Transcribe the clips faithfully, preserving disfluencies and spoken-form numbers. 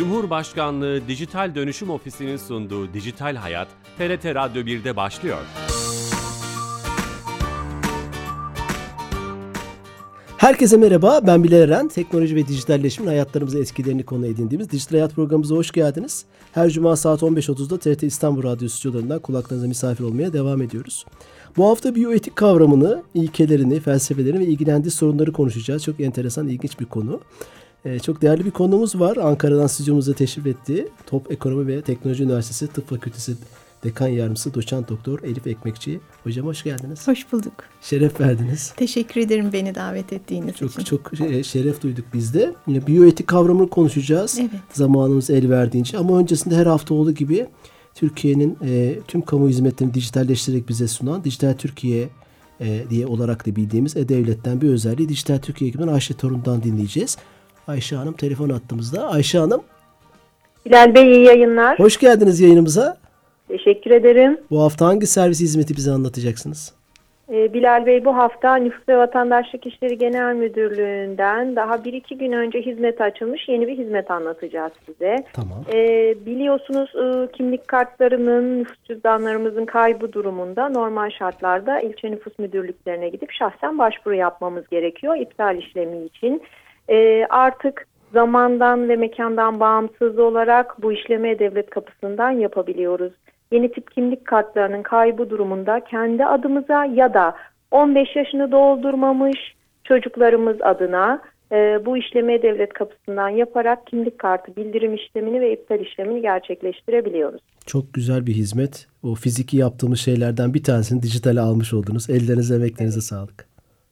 Cumhurbaşkanlığı Dijital Dönüşüm Ofisi'nin sunduğu Dijital Hayat, T R T Radyo bir'de başlıyor. Herkese merhaba, ben Bilal Eren. Teknoloji ve dijitalleşimin hayatlarımıza etkilerini konu edindiğimiz Dijital Hayat programımıza hoş geldiniz. Her cuma saat on beş otuzda T R T İstanbul Radyo stüdyolarından kulaklarınıza misafir olmaya devam ediyoruz. Bu hafta biyoetik kavramını, ilkelerini, felsefelerini ve ilgilendiği sorunları konuşacağız. Çok enteresan, ilginç bir konu. Ee, çok değerli bir konuğumuz var. Ankara'dan stüdyomuza teşrif etti. Top Ekonomi ve Teknoloji Üniversitesi Tıp Fakültesi Dekan Yardımcısı Doçent Doktor Elif Ekmekçi. Hocam hoş geldiniz. Hoş bulduk. Şeref verdiniz. Teşekkür ederim beni davet ettiğiniz çok, için. Çok çok şeref duyduk biz de. Yine biyoetik kavramını konuşacağız. Evet. Zamanımız el verdiğince. Ama öncesinde her hafta olduğu gibi Türkiye'nin e, tüm kamu hizmetlerini dijitalleştirerek bize sunan Dijital Türkiye e, diye olarak da bildiğimiz E-Devlet'ten bir özelliği Dijital Türkiye ekibinden Ayşe Torun'dan dinleyeceğiz. Ayşe Hanım telefon attığımızda. Ayşe Hanım. Bilal Bey iyi yayınlar. Hoş geldiniz yayınımıza. Teşekkür ederim. Bu hafta hangi servis hizmeti bize anlatacaksınız? Bilal Bey bu hafta Nüfus ve Vatandaşlık İşleri Genel Müdürlüğü'nden daha bir iki gün önce hizmete açılmış yeni bir hizmet anlatacağız size. Tamam. Ee, biliyorsunuz kimlik kartlarının, nüfus cüzdanlarımızın kaybı durumunda normal şartlarda ilçe nüfus müdürlüklerine gidip şahsen başvuru yapmamız gerekiyor iptal işlemi için. Ee, artık zamandan ve mekandan bağımsız olarak bu işlemi devlet kapısından yapabiliyoruz. Yeni tip kimlik kartlarının kaybı durumunda kendi adımıza ya da on beş yaşını doldurmamış çocuklarımız adına e, bu işlemi devlet kapısından yaparak kimlik kartı bildirim işlemini ve iptal işlemini gerçekleştirebiliyoruz. Çok güzel bir hizmet. O fiziki yaptığımız şeylerden bir tanesini dijitale almış oldunuz. Ellerinize, emeklerinize sağlık.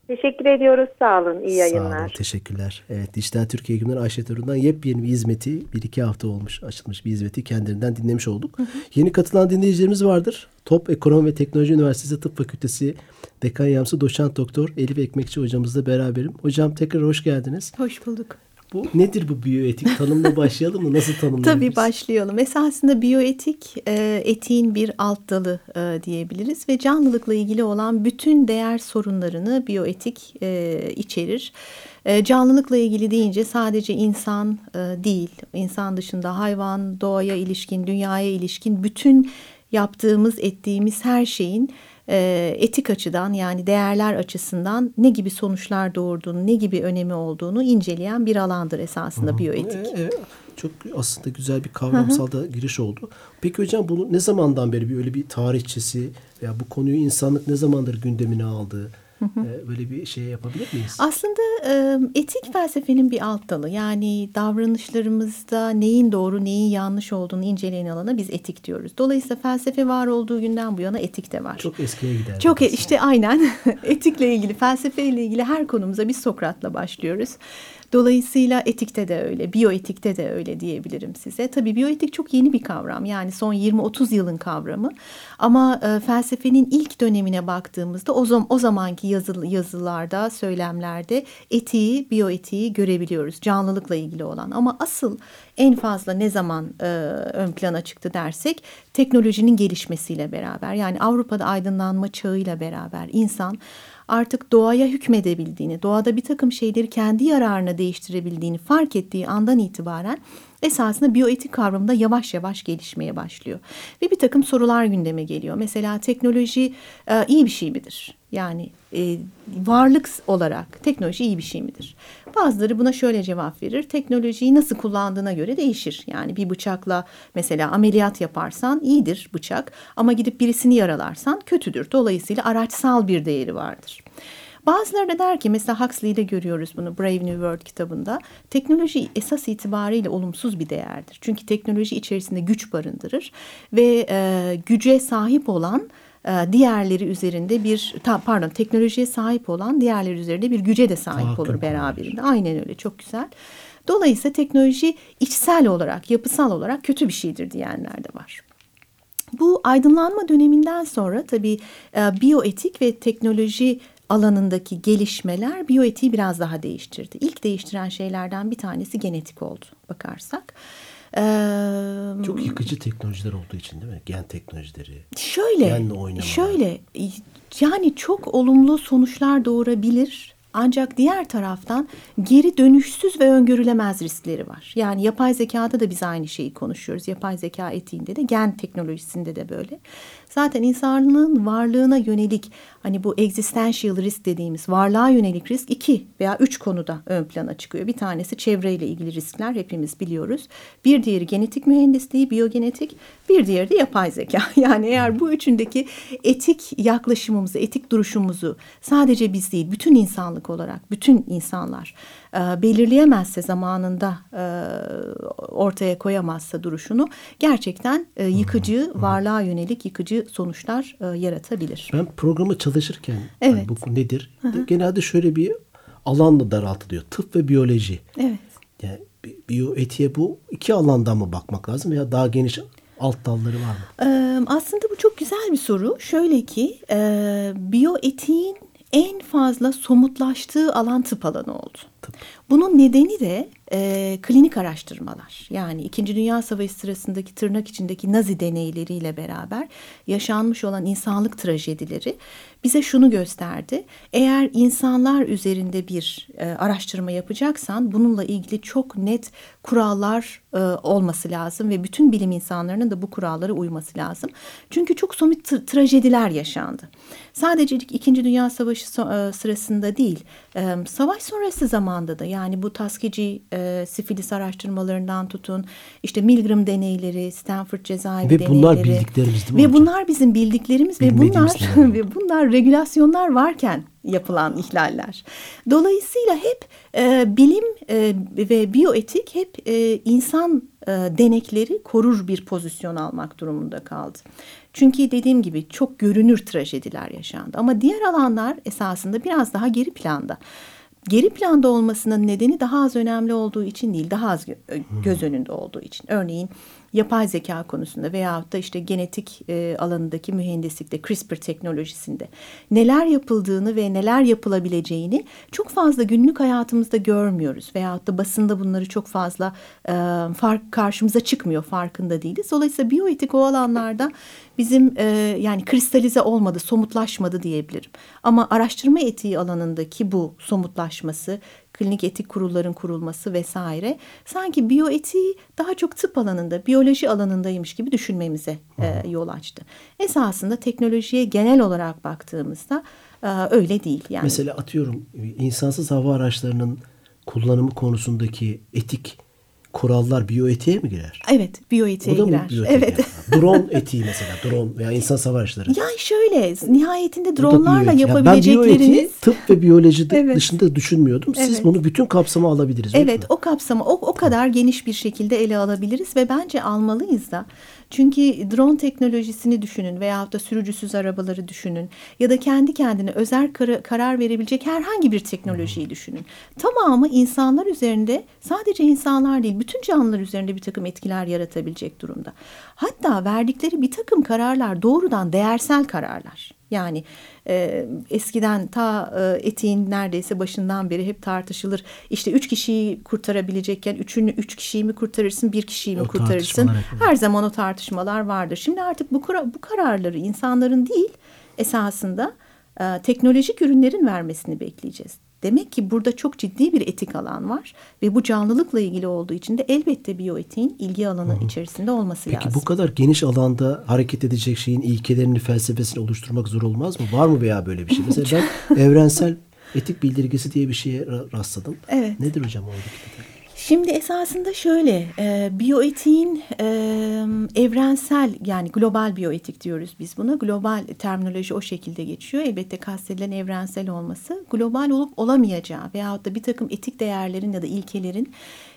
Teşekkür ediyoruz. Sağ olun. İyi yayınlar. Sağ olun. Teşekkürler. Evet, Dijital Türkiye ekibinden Ayşe Torun'dan yepyeni bir hizmeti, bir iki hafta olmuş açılmış bir hizmeti kendilerinden dinlemiş olduk. Hı hı. Yeni katılan dinleyicilerimiz vardır. Top Ekonomi ve Teknoloji Üniversitesi Tıp Fakültesi Dekan Yardımcısı Doçent Doktor Elif Ekmekçi hocamızla beraberim. Hocam tekrar hoş geldiniz. Hoş bulduk. Bu nedir bu biyoetik? Tanımla başlayalım mı? Nasıl tanımlayabiliriz? Tabii başlayalım. Esasında biyoetik etiğin bir alt dalı diyebiliriz ve canlılıkla ilgili olan bütün değer sorunlarını biyoetik içerir. Canlılıkla ilgili deyince sadece insan değil, insan dışında hayvan, doğaya ilişkin, dünyaya ilişkin bütün yaptığımız, ettiğimiz her şeyin etik açıdan yani değerler açısından ne gibi sonuçlar doğurduğunu, ne gibi önemi olduğunu inceleyen bir alandır esasında hmm. biyoetik. E, e, çok aslında güzel bir kavramsal da giriş oldu. Peki hocam bunu ne zamandan beri böyle bir tarihçesi veya bu konuyu insanlık ne zamandır gündemine aldı? Böyle bir şey yapabilir miyiz? Aslında etik felsefenin bir alt dalı. Yani davranışlarımızda neyin doğru, neyin yanlış olduğunu inceleyen alana biz etik diyoruz. Dolayısıyla felsefe var olduğu günden bu yana etik de var. Çok eskiye gider. Çok aslında. İşte aynen etikle ilgili, felsefeyle ilgili her konumuza biz Sokrat'la başlıyoruz. Dolayısıyla etikte de öyle, biyoetikte de öyle diyebilirim size. Tabii biyoetik çok yeni bir kavram. Yani son yirmi otuz yılın kavramı. Ama e, felsefenin ilk dönemine baktığımızda o, zam- o zamanki yazı- yazılarda, söylemlerde etiği, biyoetiği görebiliyoruz. Canlılıkla ilgili olan. Ama asıl en fazla ne zaman e, ön plana çıktı dersek teknolojinin gelişmesiyle beraber. Yani Avrupa'da aydınlanma çağıyla beraber insan artık doğaya hükmedebildiğini, doğada bir takım şeyleri kendi yararına değiştirebildiğini fark ettiği andan itibaren esasında biyoetik kavramında yavaş yavaş gelişmeye başlıyor. Ve bir takım sorular gündeme geliyor. Mesela teknoloji e, iyi bir şey midir? Yani e, varlık olarak teknoloji iyi bir şey midir? Bazıları buna şöyle cevap verir. Teknolojiyi nasıl kullandığına göre değişir. Yani bir bıçakla mesela ameliyat yaparsan iyidir bıçak ama gidip birisini yaralarsan kötüdür. Dolayısıyla araçsal bir değeri vardır. Bazıları da der ki mesela Huxley'de görüyoruz bunu Brave New World kitabında. Teknoloji esas itibariyle olumsuz bir değerdir. Çünkü teknoloji içerisinde güç barındırır ve e, güce sahip olan diğerleri üzerinde bir pardon teknolojiye sahip olan diğerleri üzerinde bir güce de sahip Tahakküm olur beraberinde. Olur. Aynen öyle çok güzel. Dolayısıyla teknoloji içsel olarak, yapısal olarak kötü bir şeydir diyenler de var. Bu aydınlanma döneminden sonra tabii biyoetik ve teknoloji alanındaki gelişmeler biyoetiği biraz daha değiştirdi. İlk değiştiren şeylerden bir tanesi genetik oldu bakarsak. Ee, Çok yıkıcı teknolojiler olduğu için değil mi? Gen teknolojileri. Şöyle. Genle oynamalar. Şöyle. Yani çok olumlu sonuçlar doğurabilir Ancak diğer taraftan geri dönüşsüz ve öngörülemez riskleri var. Yani yapay zekada da biz aynı şeyi konuşuyoruz. Yapay zeka etiğinde de, gen teknolojisinde de böyle. Zaten insanlığın varlığına yönelik, hani bu existential risk dediğimiz varlığa yönelik risk iki veya üç konuda ön plana çıkıyor. Bir tanesi çevreyle ilgili riskler, hepimiz biliyoruz. Bir diğeri genetik mühendisliği, biyogenetik. Bir diğeri de yapay zeka. Yani eğer bu üçündeki etik yaklaşımımızı, etik duruşumuzu sadece biz değil, bütün insanlık olarak, bütün insanlar e, belirleyemezse zamanında e, ortaya koyamazsa duruşunu, gerçekten e, yıkıcı, varlığa yönelik yıkıcı sonuçlar e, yaratabilir. Ben programa çalışırken, evet, yani bu nedir? Hı-hı. Genelde şöyle bir alanla daraltılıyor. Tıp ve biyoloji. Evet. Yani biyoetiğe bu iki alandan mı bakmak lazım veya daha geniş alt dalları var mı? Ee, aslında bu çok güzel bir soru. Şöyle ki e, biyoetiğin en fazla somutlaştığı alan tıp alanı oldu. Tıp. Bunun nedeni de e, klinik araştırmalar. Yani İkinci Dünya Savaşı sırasındaki tırnak içindeki Nazi deneyleriyle beraber yaşanmış olan insanlık trajedileri bize şunu gösterdi. Eğer insanlar üzerinde bir e, araştırma yapacaksan bununla ilgili çok net kurallar e, olması lazım ve bütün bilim insanlarının da bu kurallara uyması lazım. Çünkü çok somut tra- trajediler yaşandı. Sadece İkinci Dünya Savaşı so- e, sırasında değil, e, savaş sonrası zaman da, yani bu taskici e, sifilis araştırmalarından tutun, işte Milgram deneyleri, Stanford cezaevi ve deneyleri. Bunlar bildiklerimiz, değil mi? Ve bunlar bizim bildiklerimiz ve bunlar ve bunlar regülasyonlar varken yapılan ihlaller. Dolayısıyla hep e, bilim e, ve biyoetik hep e, insan e, denekleri korur bir pozisyon almak durumunda kaldı. Çünkü dediğim gibi çok görünür trajediler yaşandı. Ama diğer alanlar esasında biraz daha geri planda. Geri planda olmasının nedeni daha az önemli olduğu için değil, daha az göz önünde olduğu için. Örneğin yapay zeka konusunda veyahut da işte genetik e, alanındaki mühendislikte, CRISPR teknolojisinde neler yapıldığını ve neler yapılabileceğini çok fazla günlük hayatımızda görmüyoruz. Veyahut da basında bunları çok fazla e, fark karşımıza çıkmıyor, farkında değiliz. Dolayısıyla biyoetik o alanlarda bizim e, yani kristalize olmadı, somutlaşmadı diyebilirim. Ama araştırma etiği alanındaki bu somutlaşması, klinik etik kurulların kurulması vesaire, sanki biyoetiği daha çok tıp alanında, biyoloji alanındaymış gibi düşünmemize e, yol açtı. Esasında teknolojiye genel olarak baktığımızda e, öyle değil. Yani. Mesela atıyorum insansız hava araçlarının kullanımı konusundaki etik kurallar biyoetiğe mi girer? Evet, biyoetiğe girer. Biyoetiğe evet. Yani? Drone etiği mesela, drone veya insansız hava araçları. Ya şöyle, nihayetinde dronelarla yapabilecekleriniz. Ben biyoetiği tıp ve biyoloji evet. dışında düşünmüyordum. Siz evet. bunu bütün kapsama alabiliriz. Evet, o kapsama o, o kadar tamam. geniş bir şekilde ele alabiliriz ve bence almalıyız da. Çünkü drone teknolojisini düşünün veyahut da sürücüsüz arabaları düşünün ya da kendi kendine özel kar- karar verebilecek herhangi bir teknolojiyi düşünün. Tamamı insanlar üzerinde, sadece insanlar değil, bütün canlılar üzerinde bir takım etkiler yaratabilecek durumda. Hatta verdikleri bir takım kararlar doğrudan değersel kararlar. Yani e, eskiden ta e, etiğin neredeyse başından beri hep tartışılır. İşte üç kişiyi kurtarabilecekken üçünü, üç kişiyi mi kurtarırsın, bir kişiyi mi o kurtarırsın? Her zaman o tartışmalar vardır. Şimdi artık bu, bu kararları insanların değil, esasında e, teknolojik ürünlerin vermesini bekleyeceğiz. Demek ki burada çok ciddi bir etik alan var ve bu canlılıkla ilgili olduğu için de elbette biyoetiğin ilgi alanı Hı-hı. içerisinde olması Peki, lazım. Peki bu kadar geniş alanda hareket edecek şeyin ilkelerini, felsefesini oluşturmak zor olmaz mı? Var mı veya böyle bir şey? Mesela ben evrensel etik bildirgesi diye bir şeye rastladım. Evet. Nedir hocam o bildirgesi? Şimdi esasında şöyle, e, biyoetiğin e, evrensel, yani global biyoetik diyoruz biz buna. Global terminoloji o şekilde geçiyor. Elbette kastedilen evrensel olması, global olup olamayacağı veyahut da bir takım etik değerlerin ya da ilkelerin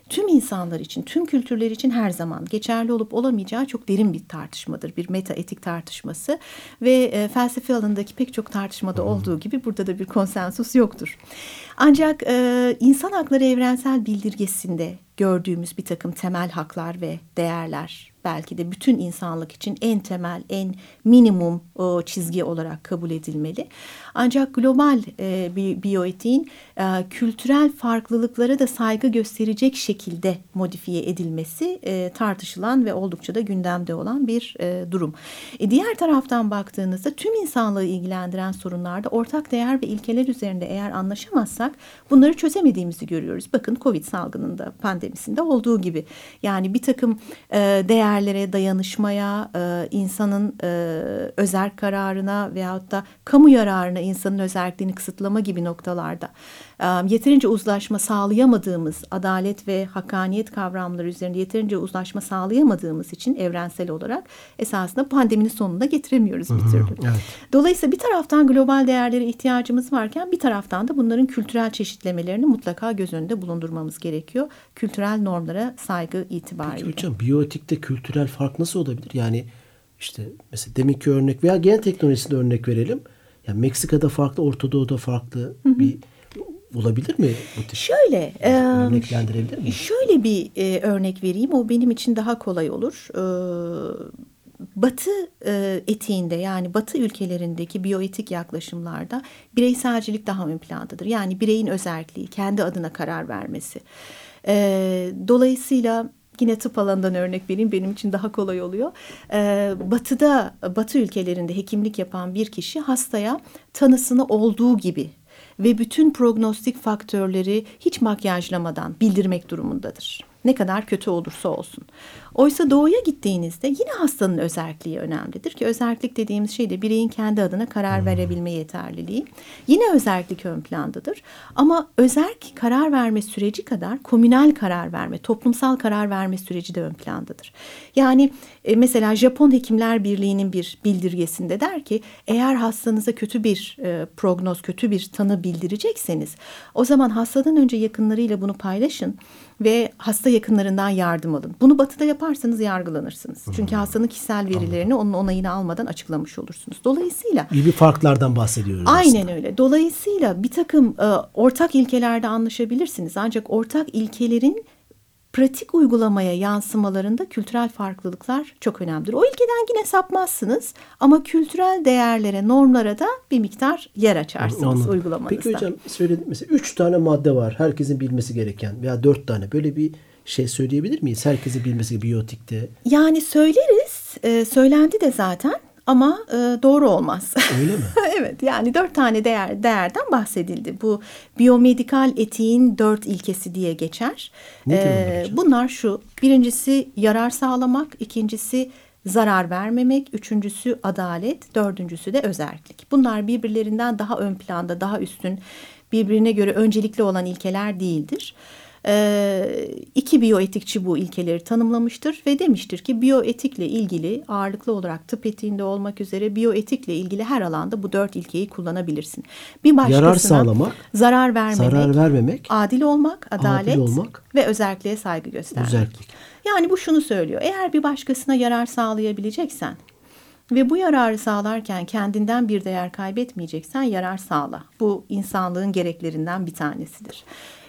tüm insanlar için, tüm kültürler için her zaman geçerli olup olamayacağı çok derin bir tartışmadır. Bir meta etik tartışması ve e, felsefe alanındaki pek çok tartışmada olduğu gibi burada da bir konsensus yoktur. Ancak e, insan hakları evrensel bildirgesinde gördüğümüz bir takım temel haklar ve değerler belki de bütün insanlık için en temel, en minimum o çizgi olarak kabul edilmeli. Ancak global e, biyoetiğin e, kültürel farklılıklara da saygı gösterecek şekilde modifiye edilmesi e, tartışılan ve oldukça da gündemde olan bir e, durum. E, diğer taraftan baktığınızda tüm insanlığı ilgilendiren sorunlarda ortak değer ve ilkeler üzerinde eğer anlaşamazsak bunları çözemediğimizi görüyoruz. Bakın Covid salgınında, pandemisinde olduğu gibi. Yani bir takım e, değerlere, dayanışmaya, e, insanın e, özerk kararına veyahut da kamu yararına insanın özerkliğini kısıtlama gibi noktalarda e, yeterince uzlaşma sağlayamadığımız, adalet ve hakkaniyet kavramları üzerinde yeterince uzlaşma sağlayamadığımız için evrensel olarak esasında pandeminin sonuna getiremiyoruz bir türlü. Hı hı, evet. Dolayısıyla bir taraftan global değerlere ihtiyacımız varken bir taraftan da bunların kültürel çeşitlemelerini mutlaka göz önünde bulundurmamız gerekiyor. Kültürel normlara saygı itibariyle. Peki hocam, biyoetikte kültürel fark nasıl olabilir? Yani işte mesela deminki örnek veya gen teknolojisinde örnek verelim. Yani Meksika'da farklı, Orta Doğu'da farklı hı hı. bir... Olabilir mi? Şöyle, e, örneklendirebilir miyim? Şöyle bir e, örnek vereyim. O benim için daha kolay olur. E, batı e, etiğinde, yani Batı ülkelerindeki biyoetik yaklaşımlarda bireyselcilik daha ön plandadır. Yani bireyin özerkliği, kendi adına karar vermesi. E, dolayısıyla yine tıp alanından örnek vereyim, benim için daha kolay oluyor. Ee, batı'da, Batı ülkelerinde hekimlik yapan bir kişi hastaya tanısını olduğu gibi ve bütün prognostik faktörleri hiç makyajlamadan bildirmek durumundadır. Ne kadar kötü olursa olsun. Oysa doğuya gittiğinizde yine hastanın özerkliği önemlidir ki özerklik dediğimiz şey de bireyin kendi adına karar hmm. verebilme yeterliliği. Yine özerklik ön plandadır ama özerk karar verme süreci kadar komünal karar verme, toplumsal karar verme süreci de ön plandadır. Yani e, mesela Japon Hekimler Birliği'nin bir bildirgesinde der ki eğer hastanıza kötü bir e, prognoz, kötü bir tanı bildirecekseniz o zaman hastadan önce yakınlarıyla bunu paylaşın ve hasta yakınlarından yardım alın. Bunu Batı'da yaparsanız yargılanırsınız. Çünkü hastanın kişisel verilerini onun onayını almadan açıklamış olursunuz. Dolayısıyla... İyi bir farklardan bahsediyoruz aynen aslında. Aynen öyle. Dolayısıyla bir takım e, ortak ilkelerde anlaşabilirsiniz. Ancak ortak ilkelerin pratik uygulamaya yansımalarında kültürel farklılıklar çok önemlidir. O ilkeden yine sapmazsınız ama kültürel değerlere, normlara da bir miktar yer açarsınız anladım. Uygulamanızda. Peki hocam söyledim mesela üç tane madde var herkesin bilmesi gereken veya dört tane böyle bir şey söyleyebilir miyiz? Herkesin bilmesi gibi biyotikte. Yani söyleriz, e, söylendi de zaten. Ama e, doğru olmaz. Öyle mi? Evet, yani dört tane değer, değerden bahsedildi. Bu biyomedikal etiğin dört ilkesi diye geçer. E, bunlar şu. Birincisi yarar sağlamak. İkincisi zarar vermemek. Üçüncüsü adalet. Dördüncüsü de özerklik. Bunlar birbirlerinden daha ön planda, daha üstün, birbirine göre öncelikli olan ilkeler değildir. Ee, iki biyoetikçi bu ilkeleri tanımlamıştır ve demiştir ki biyoetikle ilgili ağırlıklı olarak tıp etiğinde olmak üzere biyoetikle ilgili her alanda bu dört ilkeyi kullanabilirsin. Bir başkasına yarar sağlamak, zarar vermemek, zarar vermemek, adil olmak, adalet adil olmak, ve özerkliğe saygı göstermek. Özerklik. Yani bu şunu söylüyor. Eğer bir başkasına yarar sağlayabileceksen ve bu yararı sağlarken kendinden bir değer kaybetmeyeceksen yarar sağla. Bu insanlığın gereklerinden bir tanesidir.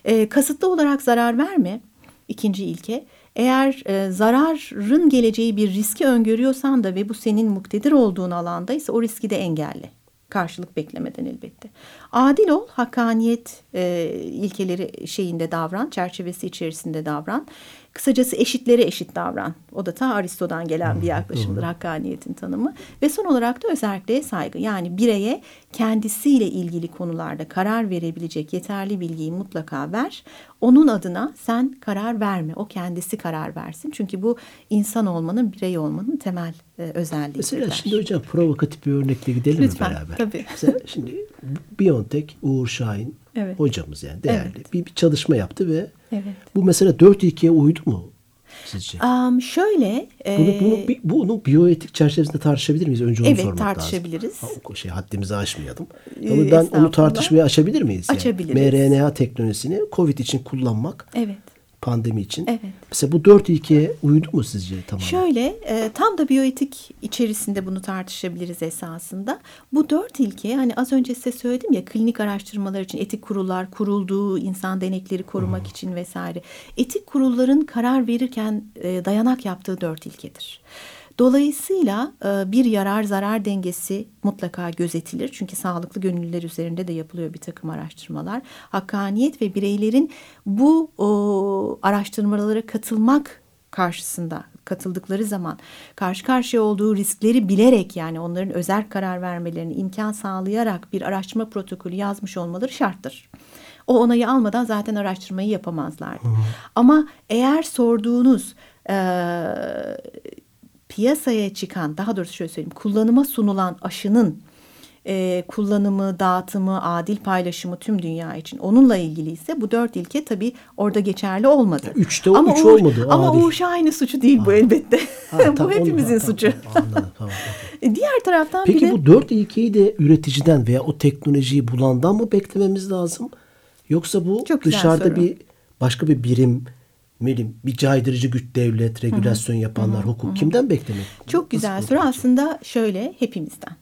E, kasıtlı olarak zarar verme. İkinci ilke. Eğer e, zararın geleceği bir riski öngörüyorsan da ve bu senin muktedir olduğun alandaysa o riski de engelle. Karşılık beklemeden elbette. Adil ol, hakkaniyet e, ilkeleri şeyinde davran, çerçevesi içerisinde davran. Kısacası eşitlere eşit davran. O da ta Aristo'dan gelen bir yaklaşımdır hakkaniyetin tanımı. Ve son olarak da özerkliğe saygı. Yani bireye kendisiyle ilgili konularda karar verebilecek yeterli bilgiyi mutlaka ver. Onun adına sen karar verme. O kendisi karar versin. Çünkü bu insan olmanın, birey olmanın temel e, özelliğidir. Mesela şimdi hocam provokatif bir örnekle gidelim lütfen, mi beraber? Tabii. Mesela şimdi Biontech, Uğur Şahin evet. hocamız yani değerli evet. bir, bir çalışma yaptı ve evet. bu mesela dört ilkeye uydu mu sizce? Um, şöyle. Bunu, bunu, bunu biyoetik çerçevesinde tartışabilir miyiz? Önce onu evet, sormak lazım. Evet tartışabiliriz. Ha, o şey haddimizi aşmayalım. Ee, ben onu tartışmaya açabilir miyiz? Açabiliriz. Yani? mRNA teknolojisini COVID için kullanmak. Evet. pandemi için. Evet. Mesela bu dört ilkeye uydu mu sizce tamamen? Şöyle e, tam da biyoetik içerisinde bunu tartışabiliriz esasında. Bu dört ilke, hani az önce size söyledim ya, klinik araştırmalar için etik kurullar kurulduğu, insan denekleri korumak hmm. için vesaire. Etik kurulların karar verirken e, dayanak yaptığı dört ilkedir. Dolayısıyla bir yarar zarar dengesi mutlaka gözetilir. Çünkü sağlıklı gönüllüler üzerinde de yapılıyor bir takım araştırmalar. Hakkaniyet ve bireylerin bu o, araştırmalara katılmak karşısında, katıldıkları zaman karşı karşıya olduğu riskleri bilerek, yani onların özel karar vermelerini imkan sağlayarak bir araştırma protokolü yazmış olmaları şarttır. O onayı almadan zaten araştırmayı yapamazlardı. Hmm. Ama eğer sorduğunuz... Ee, piyasaya çıkan, daha doğrusu şöyle söyleyeyim, kullanıma sunulan aşının e, kullanımı, dağıtımı, adil paylaşımı tüm dünya için, onunla ilgili ise bu dört ilke tabii orada geçerli olmadı. Yani üçte o, ama üç Uğur, olmadı. Ama Uğur Şahin'in suçu değil ha. bu elbette. Ha, bu hepimizin oldu, suçu. Tamam, anladım, tamam, tamam. Diğer taraftan Peki, bile... Peki bu dört ilkeyi de üreticiden veya o teknolojiyi bulandan mı beklememiz lazım? Yoksa bu Çok dışarıda bir başka bir birim... bir caydırıcı güç, devlet, regülasyon yapanlar, hı hı, hukuk, hı hı. kimden beklemek? Çok güzel soru. Aslında şöyle, hepimizden.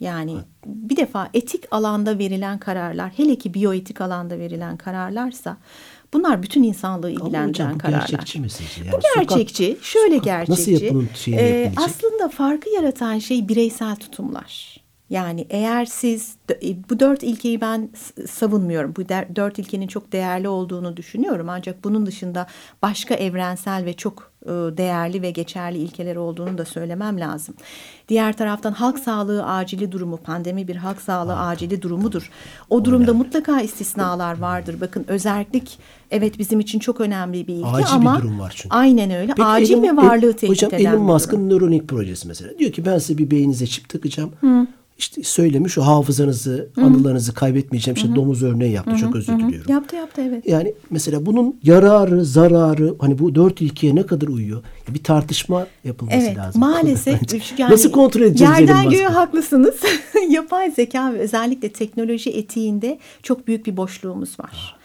Yani ha. bir defa etik alanda verilen kararlar, hele ki biyoetik alanda verilen kararlarsa, bunlar bütün insanlığı ilgilendiren hocam, bu kararlar. Bu gerçekçi mesajı. Yani bu gerçekçi. Sokak, şöyle sokak, gerçekçi. Nasıl yapının şeyini ee, yapılacak? Aslında farkı yaratan şey bireysel tutumlar. Yani eğer siz bu dört ilkeyi ben savunmuyorum. Bu dört ilkenin çok değerli olduğunu düşünüyorum. Ancak bunun dışında başka evrensel ve çok değerli ve geçerli ilkeler olduğunu da söylemem lazım. Diğer taraftan halk sağlığı acili durumu, pandemi bir halk sağlığı acili durumudur. O durumda önemli. Mutlaka istisnalar vardır. Bakın, özellik evet bizim için çok önemli bir ilke, acil ama bir durum var çünkü. Aynen öyle. Peki, acil ve varlığı el, tehdit hocam, eden. Elon Musk'ın nörolink projesi mesela. Diyor ki ben size bir beyninize çip takacağım. Hı. İşte söylemiş, o hafızanızı, Hı-hı. anılarınızı kaybetmeyeceğim. İşte Hı-hı. domuz örneği yaptı. Hı-hı. Çok özür Hı-hı. diliyorum. Yaptı yaptı evet. Yani mesela bunun yararı, zararı, hani bu dört ilkeye ne kadar uyuyor? Bir tartışma yapılması evet, lazım. Evet maalesef. Yani nasıl kontrol edeceğiz? Yerden göğe haklısınız. Yapay zeka ve özellikle teknoloji etiğinde çok büyük bir boşluğumuz var.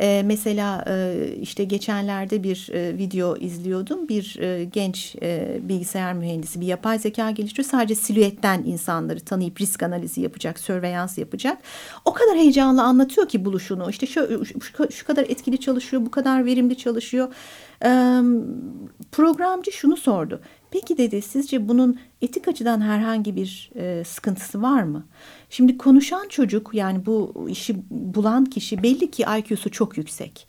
Ee, mesela e, işte geçenlerde bir e, video izliyordum. Bir e, genç e, bilgisayar mühendisi bir yapay zeka geliştiriyor. Sadece silüetten insanları tanıyıp risk analizi yapacak, surveillance yapacak. O kadar heyecanlı anlatıyor ki buluşunu. İşte şu, şu, şu kadar etkili çalışıyor, bu kadar verimli çalışıyor. Ee, programcı şunu sordu. Peki dedi, sizce bunun etik açıdan herhangi bir e, sıkıntısı var mı? Şimdi konuşan çocuk, yani bu işi bulan kişi belli ki I Q'su çok yüksek.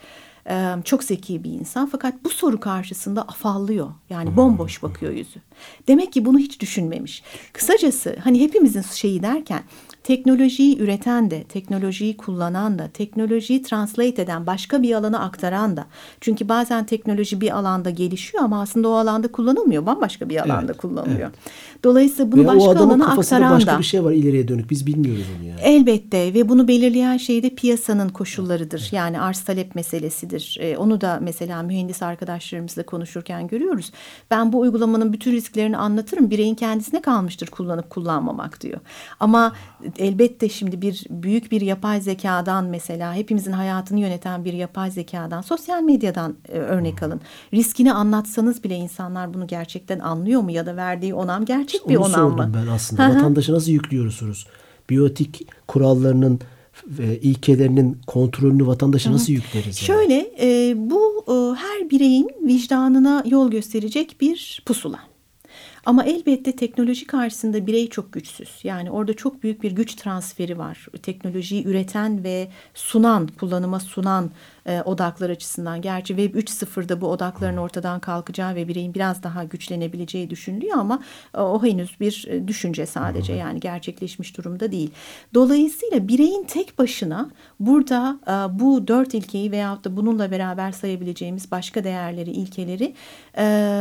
Ee, çok zeki bir insan, fakat bu soru karşısında afallıyor. Yani bomboş bakıyor yüzü. Demek ki bunu hiç düşünmemiş. Kısacası hani hepimizin şeyi derken, teknolojiyi üreten de, teknolojiyi kullanan da, teknolojiyi translate eden, başka bir alana aktaran da. Çünkü bazen teknoloji bir alanda gelişiyor ama aslında o alanda kullanılmıyor. Bambaşka bir alanda evet, kullanılıyor. Evet. Dolayısıyla bunu ve başka alana aktaran da. O adamın kafasında başka bir şey var ileriye dönük. Biz bilmiyoruz onu yani. Elbette ve bunu belirleyen şey de piyasanın koşullarıdır. Evet. Yani arz talep meselesidir. Ee, onu da mesela mühendis arkadaşlarımızla konuşurken görüyoruz. Ben bu uygulamanın bütün risklerini anlatırım. Bireyin kendisine kalmıştır kullanıp kullanmamak diyor. Ama elbette şimdi bir büyük bir yapay zekadan, mesela hepimizin hayatını yöneten bir yapay zekadan, sosyal medyadan e, örnek alın. Riskini anlatsanız bile insanlar bunu gerçekten anlıyor mu, ya da verdiği onam gerçek işte bir onam mı? Onu sordum ben aslında. Vatandaşa nasıl yüklüyorsunuz? Biyotik kurallarının ve ilkelerinin kontrolünü vatandaşa nasıl yükleriz? Yani? Şöyle e, bu e, her bireyin vicdanına yol gösterecek bir pusula. Ama elbette teknoloji karşısında birey çok güçsüz. Yani orada çok büyük bir güç transferi var. Teknolojiyi üreten ve sunan, kullanıma sunan e, odaklar açısından. Gerçi Web üç nokta sıfırda bu odakların ortadan kalkacağı ve bireyin biraz daha güçlenebileceği düşünülüyor ama e, o henüz bir düşünce sadece. Yani gerçekleşmiş durumda değil. Dolayısıyla bireyin tek başına burada e, bu dört ilkeyi veyahut da bununla beraber sayabileceğimiz başka değerleri, ilkeleri... E,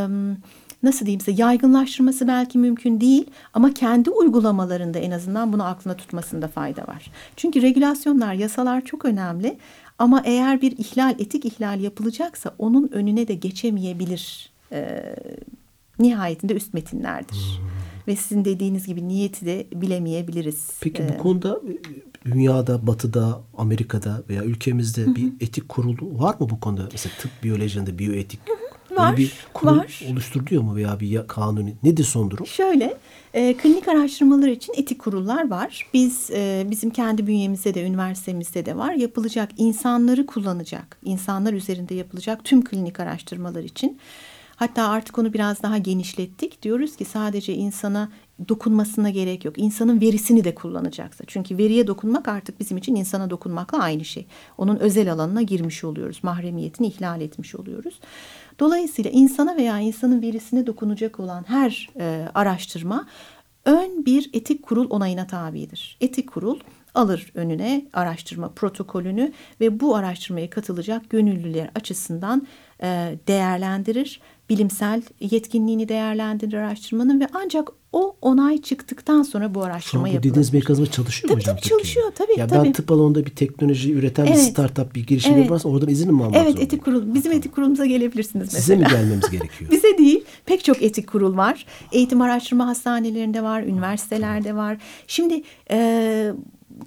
Nasıl diyeyimse yaygınlaştırması belki mümkün değil ama kendi uygulamalarında en azından bunu aklına tutmasında fayda var. Çünkü regülasyonlar, yasalar çok önemli ama eğer bir ihlal, etik ihlal yapılacaksa onun önüne de geçemeyebilir. Ee, nihayetinde üst metinlerdir. ve sizin dediğiniz gibi niyeti de bilemeyebiliriz. Peki bu ee, konuda dünyada, Batı'da, Amerika'da veya ülkemizde hı hı. bir etik kurulu var mı bu konuda? Mesela tıp biyolojinde biyoetik hı hı. var, bir kurul var. Oluşturuluyor mu veya bir kanuni? Nedir son durum? Şöyle, e, klinik araştırmalar için etik kurullar var. Biz e, bizim kendi bünyemizde de, üniversitemizde de var. Yapılacak, insanları kullanacak, insanlar üzerinde yapılacak tüm klinik araştırmalar için. Hatta artık onu biraz daha genişlettik. Diyoruz ki sadece insana dokunmasına gerek yok. İnsanın verisini de kullanacaksa. Çünkü veriye dokunmak artık bizim için insana dokunmakla aynı şey. Onun özel alanına girmiş oluyoruz. Mahremiyetini ihlal etmiş oluyoruz. Dolayısıyla insana veya insanın verisine dokunacak olan her e, araştırma ön bir etik kurul onayına tabidir. Etik kurul alır önüne araştırma protokolünü ve bu araştırmaya katılacak gönüllüler açısından e, değerlendirir. Bilimsel yetkinliğini değerlendirir araştırmanın ve ancak o onay çıktıktan sonra bu araştırma yapılır. Şu an bu dediğiniz mekanizma çalışıyor tabii, mu hocam? Tabii çalışıyor tabii. Ya tabii. Ben tıp alanında bir teknoloji üreten evet. bir startup bir girişim evet. yaparsa oradan izin mi almak evet, zorunda? Evet, etik kurul. Bizim etik kurulumuza gelebilirsiniz mesela. Size mi gelmemiz gerekiyor? Bize değil. Pek çok etik kurul var. Eğitim araştırma hastanelerinde var, üniversitelerde var. Şimdi e,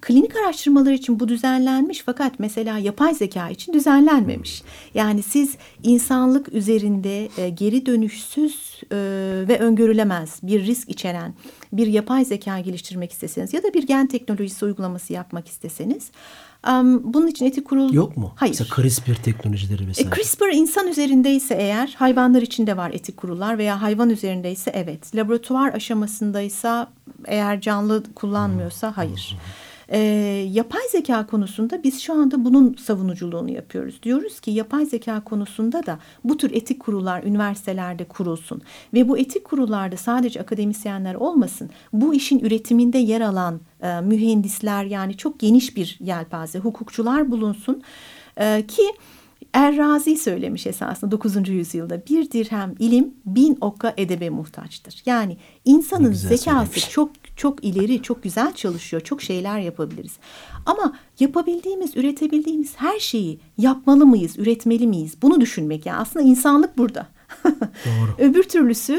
klinik araştırmalar için bu düzenlenmiş fakat mesela yapay zeka için düzenlenmemiş. Yani siz insanlık üzerinde e, geri dönüşsüz e, ve öngörülemez bir risk içeren bir yapay zeka geliştirmek isteseniz ya da bir gen teknolojisi uygulaması yapmak isteseniz um, bunun için etik kurul yok mu? Hayır. Mesela CRISPR teknolojileri mesela. E, CRISPR insan üzerindeyse eğer hayvanlar için de var etik kurullar veya hayvan üzerindeyse evet. Laboratuvar aşamasındaysa eğer canlı kullanmıyorsa hayır. Hmm. E, yapay zeka konusunda biz şu anda bunun savunuculuğunu yapıyoruz. Diyoruz ki yapay zeka konusunda da bu tür etik kurullar üniversitelerde kurulsun. Ve bu etik kurullarda sadece akademisyenler olmasın. Bu işin üretiminde yer alan e, mühendisler yani çok geniş bir yelpaze hukukçular bulunsun e, ki... Er-Razi söylemiş esasında dokuzuncu yüzyılda bir dirhem ilim bin okka edebe muhtaçtır. Yani insanın zekası söylemiş. çok çok ileri, çok güzel çalışıyor, çok şeyler yapabiliriz. Ama yapabildiğimiz, üretebildiğimiz her şeyi yapmalı mıyız, üretmeli miyiz? Bunu düşünmek ya yani aslında insanlık burada. Doğru. Öbür türlüsü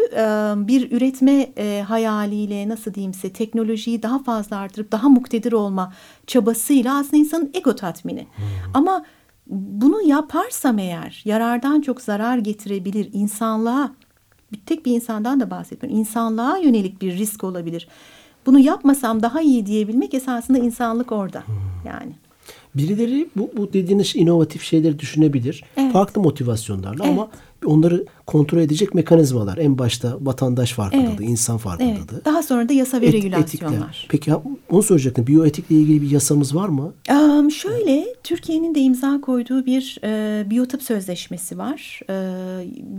bir üretme hayaliyle nasıl diyeyim size teknolojiyi daha fazla artırıp daha muktedir olma çabasıyla aslında insanın ego tatmini. Hmm. Ama bunu yaparsam eğer yarardan çok zarar getirebilir insanlığa, tek bir insandan da bahsetmiyorum, insanlığa yönelik bir risk olabilir. Bunu yapmasam daha iyi diyebilmek esasında insanlık orada yani. Birileri bu, bu dediğiniz inovatif şeyleri düşünebilir. Evet. Farklı motivasyonlarla evet. ama onları kontrol edecek mekanizmalar. En başta vatandaş farkındalığı, evet. insan farkındalığı. Evet. Daha sonra da yasa ve Et, regülasyonlar. Etikler. Peki onu soracaktım. Biyoetikle ilgili bir yasamız var mı? Um, şöyle, Türkiye'nin de imza koyduğu bir e, biyotıp sözleşmesi var. E,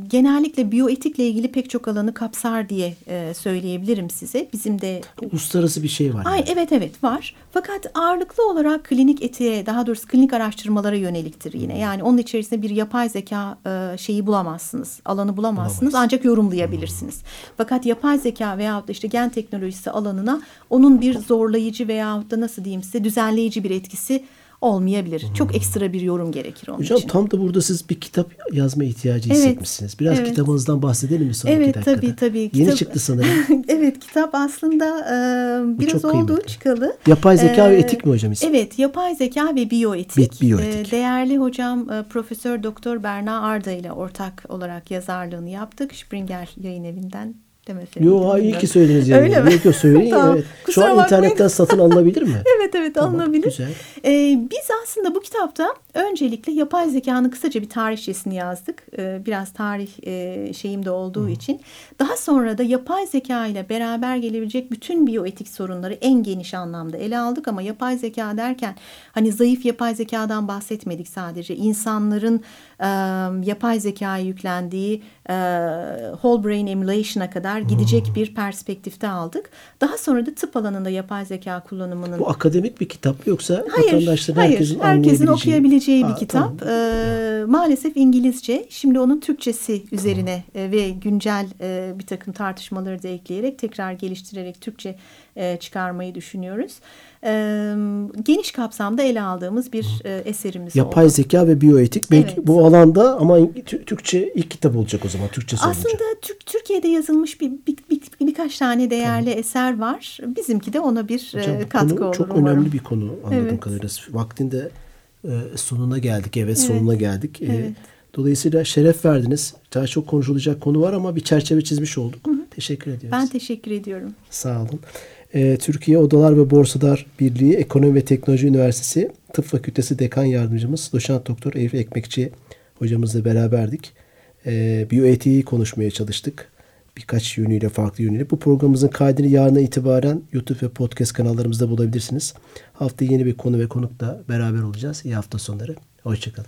genellikle biyoetikle ilgili pek çok alanı kapsar diye e, söyleyebilirim size. Bizim de... Uluslararası bir şey var. Ay, yani. Evet evet var. Fakat ağırlıklı olarak klinik etiğe, daha doğrusu klinik araştırmalara yöneliktir yine. Hmm. Yani onun içerisinde bir yapay zeka e, şeyi bulamazsınız. Alanı bulamazsınız Bulamaz. ancak yorumlayabilirsiniz. Hmm. Fakat yapay zeka veyahut da işte gen teknolojisi alanına onun bir zorlayıcı veyahut da nasıl diyeyim size düzenleyici bir etkisi olmayabilir. Hmm. Çok ekstra bir yorum gerekir onun Hocam, için. Tam da burada siz bir kitap yazma ihtiyacı evet. hissetmişsiniz. Biraz evet. kitabınızdan bahsedelim mi sonraki evet, dakikada? Evet tabii tabii. Yeni kitap... çıktı sanırım. evet kitap aslında e, biraz olduğu çıkalı. Yapay zeka ee, ve etik mi hocam? İsim? Evet yapay zeka ve biyoetik. biyoetik. E, değerli hocam e, Profesör Doktor Berna Arda ile ortak olarak yazarlığını yaptık. Springer yayın evinden. Yo, iyi ki söylediniz yani. Öyle mi? Yok, söyleyin. Tamam. Evet. Şu an bakmayın. İnternetten satın alınabilir mi? evet evet tamam, alınabilir. Ee, biz aslında bu kitapta öncelikle yapay zekanın kısaca bir tarihçesini yazdık. Ee, biraz tarih e, şeyim de olduğu Hı. için. Daha sonra da yapay zeka ile beraber gelebilecek bütün biyoetik sorunları en geniş anlamda ele aldık. Ama yapay zeka derken hani zayıf yapay zekadan bahsetmedik sadece. İnsanların e, yapay zekaya yüklendiği e, whole brain emulation'a kadar gidecek hmm. bir perspektifte aldık. Daha sonra da tıp alanında yapay zeka kullanımının... Bu akademik bir kitap yoksa hayır, vatandaşların hayır, herkesin anlayabileceği... herkesin okuyabileceği ha, bir kitap. Tamam. Ee, maalesef İngilizce. Şimdi onun Türkçesi üzerine tamam. ve güncel e, bir takım tartışmaları da ekleyerek tekrar geliştirerek Türkçe e, çıkarmayı düşünüyoruz. E, geniş kapsamda ele aldığımız bir e, eserimiz Yapay oldu. Yapay zeka ve biyoetik. Belki evet. Bu alanda ama Türkçe ilk kitap olacak o zaman. Türkçesi aslında olunca. Türk, Türkiye'de yazılmış bir, bir, bir, birkaç tane değerli tamam. eser var. Bizimki de ona bir Hocam, e, katkı konu, olur. Çok umarım. Önemli bir konu anladığım evet. kadarıyla. Vaktinde e, sonuna geldik. Evet, evet. sonuna geldik. Evet. E, Dolayısıyla şeref verdiniz. Daha çok konuşulacak konu var ama bir çerçeve çizmiş olduk. Hı hı. Teşekkür ediyoruz. Ben teşekkür ediyorum. Sağ olun. Ee, Türkiye Odalar ve Borsalar Birliği Ekonomi ve Teknoloji Üniversitesi Tıp Fakültesi Dekan Yardımcımız Doçent Doktor Elif Ekmekçi hocamızla beraberdik. Ee, biyoetiği konuşmaya çalıştık. Birkaç yönüyle, farklı yönüyle. Bu programımızın kaydını yarına itibaren YouTube ve podcast kanallarımızda bulabilirsiniz. Haftaya yeni bir konu ve konukla beraber olacağız. İyi hafta sonları. Hoşçakalın.